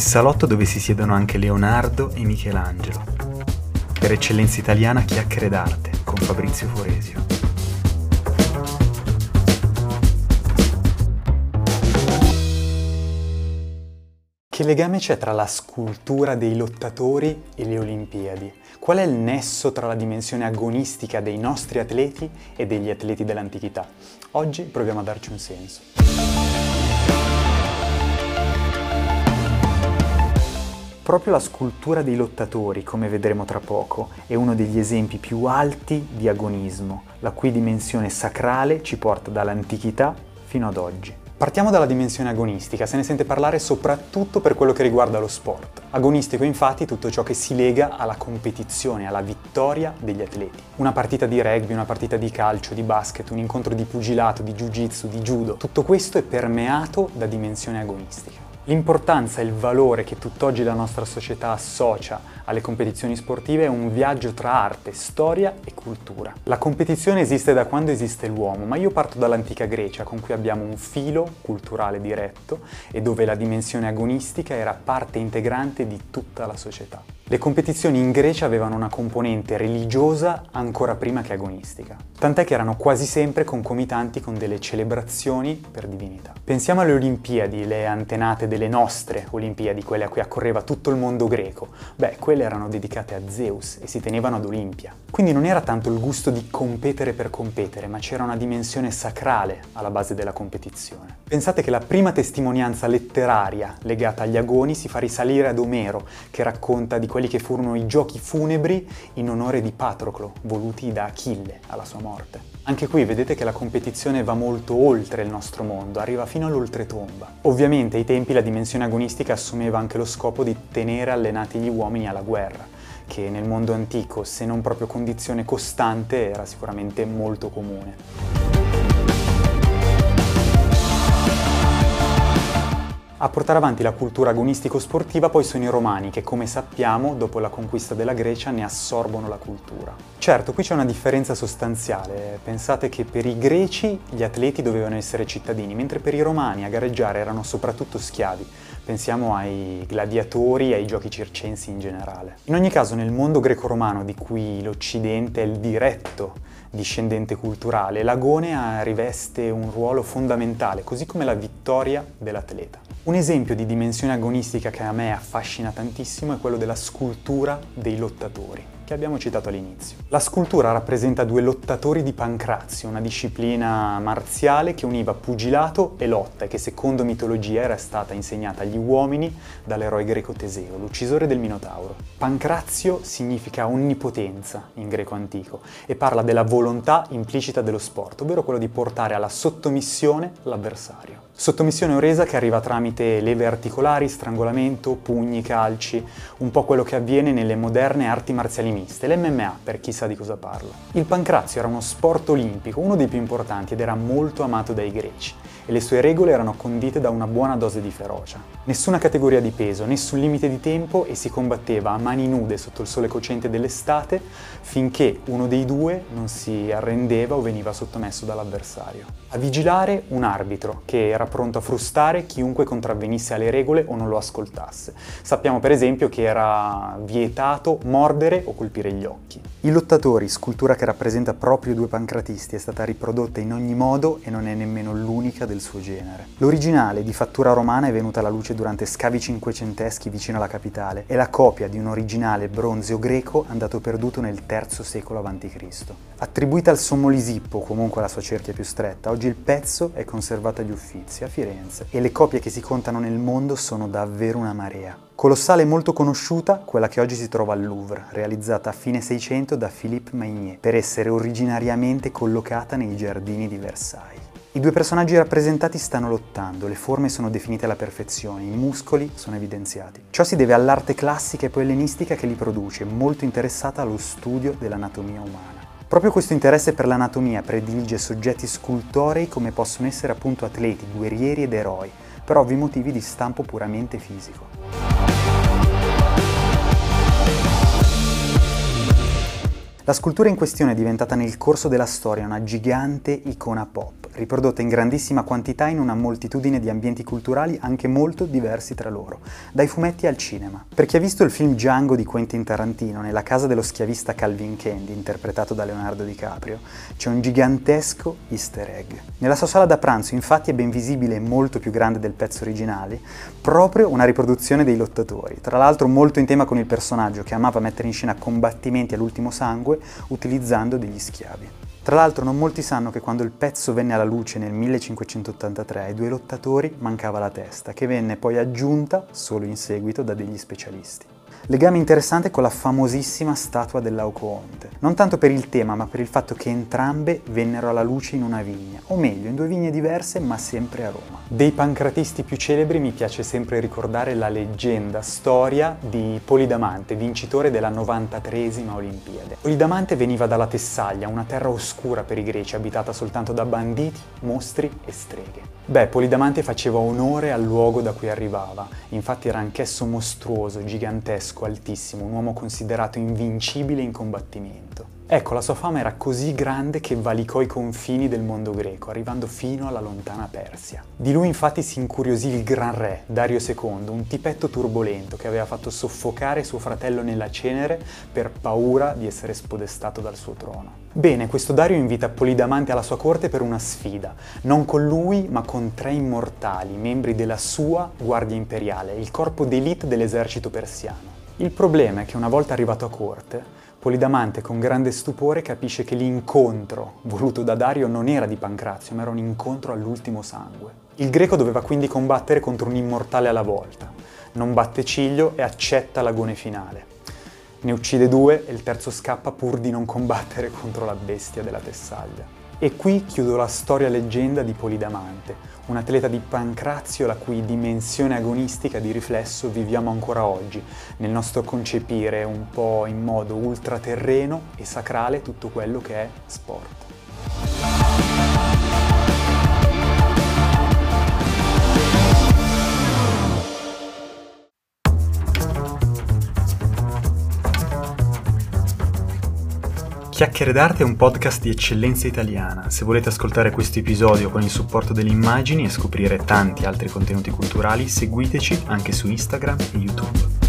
il salotto dove si siedono anche Leonardo e Michelangelo. Per eccellenza italiana, Chiacchiere d'Arte con Fabrizio Foresio. Che legame c'è tra la scultura dei lottatori e le Olimpiadi? Qual è il nesso tra la dimensione agonistica dei nostri atleti e degli atleti dell'antichità? Oggi proviamo a darci un senso. Proprio la scultura dei lottatori, come vedremo tra poco, è uno degli esempi più alti di agonismo, la cui dimensione sacrale ci porta dall'antichità fino ad oggi. Partiamo dalla dimensione agonistica, se ne sente parlare soprattutto per quello che riguarda lo sport. Agonistico infatti tutto ciò che si lega alla competizione, alla vittoria degli atleti. Una partita di rugby, una partita di calcio, di basket, un incontro di pugilato, di jiu-jitsu, di judo, tutto questo è permeato da dimensione agonistica. L'importanza e il valore che tutt'oggi la nostra società associa alle competizioni sportive è un viaggio tra arte, storia e cultura. La competizione esiste da quando esiste l'uomo, ma io parto dall'antica Grecia, con cui abbiamo un filo culturale diretto e dove la dimensione agonistica era parte integrante di tutta la società. Le competizioni in Grecia avevano una componente religiosa ancora prima che agonistica, tant'è che erano quasi sempre concomitanti con delle celebrazioni per divinità. Pensiamo alle Olimpiadi, le antenate delle nostre Olimpiadi, quelle a cui accorreva tutto il mondo greco. Beh, quelle erano dedicate a Zeus e si tenevano ad Olimpia. Quindi non era tanto il gusto di competere per competere, ma c'era una dimensione sacrale alla base della competizione. Pensate che la prima testimonianza letteraria legata agli agoni si fa risalire ad Omero, che racconta di quelli che furono i giochi funebri in onore di Patroclo, voluti da Achille alla sua morte. Anche qui vedete che la competizione va molto oltre il nostro mondo, arriva fino all'oltretomba. Ovviamente ai tempi la dimensione agonistica assumeva anche lo scopo di tenere allenati gli uomini alla guerra, che nel mondo antico, se non proprio condizione costante, era sicuramente molto comune. A portare avanti la cultura agonistico-sportiva poi sono i Romani che, come sappiamo, dopo la conquista della Grecia ne assorbono la cultura. Certo, qui c'è una differenza sostanziale. Pensate che per i greci gli atleti dovevano essere cittadini, mentre per i Romani a gareggiare erano soprattutto schiavi. Pensiamo ai gladiatori e ai giochi circensi in generale. In ogni caso, nel mondo greco-romano, di cui l'Occidente è il diretto discendente culturale, l'agone riveste un ruolo fondamentale, così come la vittoria dell'atleta. Un esempio di dimensione agonistica che a me affascina tantissimo è quello della scultura dei lottatori, che abbiamo citato all'inizio. La scultura rappresenta due lottatori di Pancrazio, una disciplina marziale che univa pugilato e lotta e che secondo mitologia era stata insegnata agli uomini dall'eroe greco Teseo, l'uccisore del Minotauro. Pancrazio significa onnipotenza in greco antico e parla della volontà implicita dello sport, ovvero quello di portare alla sottomissione l'avversario. Sottomissione o resa che arriva tramite leve articolari, strangolamento, pugni, calci, un po' quello che avviene nelle moderne arti marziali miste, l'LMA per chi sa di cosa parlo. Il pancrazio era uno sport olimpico, uno dei più importanti ed era molto amato dai greci e le sue regole erano condite da una buona dose di ferocia. Nessuna categoria di peso, nessun limite di tempo e si combatteva a mani nude sotto il sole cocente dell'estate finché uno dei due non si arrendeva o veniva sottomesso dall'avversario. A vigilare un arbitro che era pronto a frustare chiunque contravvenisse alle regole o non lo ascoltasse. Sappiamo per esempio che era vietato mordere o colpire gli occhi. I lottatori, scultura che rappresenta proprio due pancratisti, è stata riprodotta in ogni modo e non è nemmeno l'unica del suo genere. L'originale, di fattura romana, è venuta alla luce durante scavi cinquecenteschi vicino alla capitale e la copia di un originale bronzeo greco andato perduto nel III secolo a.C. Attribuita al sommo Lisippo, comunque alla sua cerchia più stretta, oggi il pezzo è conservato agli Uffizi, a Firenze, e le copie che si contano nel mondo sono davvero una marea. Colossale e molto conosciuta, quella che oggi si trova al Louvre, realizzata a fine Seicento da Philippe Magnier, per essere originariamente collocata nei giardini di Versailles. I due personaggi rappresentati stanno lottando, le forme sono definite alla perfezione, i muscoli sono evidenziati. Ciò si deve all'arte classica e poi ellenistica che li produce, molto interessata allo studio dell'anatomia umana. Proprio questo interesse per l'anatomia predilige soggetti scultorei come possono essere appunto atleti, guerrieri ed eroi, per ovvi motivi di stampo puramente fisico. La scultura in questione è diventata nel corso della storia una gigante icona pop, riprodotta in grandissima quantità in una moltitudine di ambienti culturali anche molto diversi tra loro, dai fumetti al cinema. Per chi ha visto il film Django di Quentin Tarantino, nella casa dello schiavista Calvin Candie, interpretato da Leonardo DiCaprio, c'è un gigantesco easter egg. Nella sua sala da pranzo, infatti, è ben visibile e molto più grande del pezzo originale, proprio una riproduzione dei Lottatori, tra l'altro molto in tema con il personaggio che amava mettere in scena combattimenti all'ultimo sangue utilizzando degli schiavi. Tra l'altro non molti sanno che quando il pezzo venne alla luce nel 1583 ai due lottatori mancava la testa, che venne poi aggiunta solo in seguito da degli specialisti. Legame interessante con la famosissima statua dell'Laocoonte, non tanto per il tema ma per il fatto che entrambe vennero alla luce in una vigna, o meglio in due vigne diverse ma sempre a Roma. Dei pancratisti più celebri mi piace sempre ricordare la leggenda, storia di Polidamante, vincitore della 93esima Olimpiade. Polidamante veniva dalla Tessaglia, una terra oscura per i greci, abitata soltanto da banditi, mostri e streghe. Beh, Polidamante faceva onore al luogo da cui arrivava, infatti era anch'esso mostruoso, gigantesco, altissimo, un uomo considerato invincibile in combattimento. Ecco, la sua fama era così grande che valicò i confini del mondo greco, arrivando fino alla lontana Persia. Di lui infatti si incuriosì il gran re, Dario II, un tipetto turbolento che aveva fatto soffocare suo fratello nella cenere per paura di essere spodestato dal suo trono. Bene, questo Dario invita Polidamante alla sua corte per una sfida, non con lui ma con tre immortali, membri della sua guardia imperiale, il corpo d'élite dell'esercito persiano. Il problema è che una volta arrivato a corte, Polidamante con grande stupore capisce che l'incontro voluto da Dario non era di Pancrazio, ma era un incontro all'ultimo sangue. Il greco doveva quindi combattere contro un immortale alla volta, non batte ciglio e accetta l'agone finale. Ne uccide due e il terzo scappa pur di non combattere contro la bestia della Tessaglia. E qui chiudo la storia leggenda di Polidamante, un atleta di Pancrazio la cui dimensione agonistica di riflesso viviamo ancora oggi, nel nostro concepire un po' in modo ultraterreno e sacrale tutto quello che è sport. Chiacchiere d'Arte è un podcast di eccellenza italiana. Se volete ascoltare questo episodio con il supporto delle immagini e scoprire tanti altri contenuti culturali, seguiteci anche su Instagram e YouTube.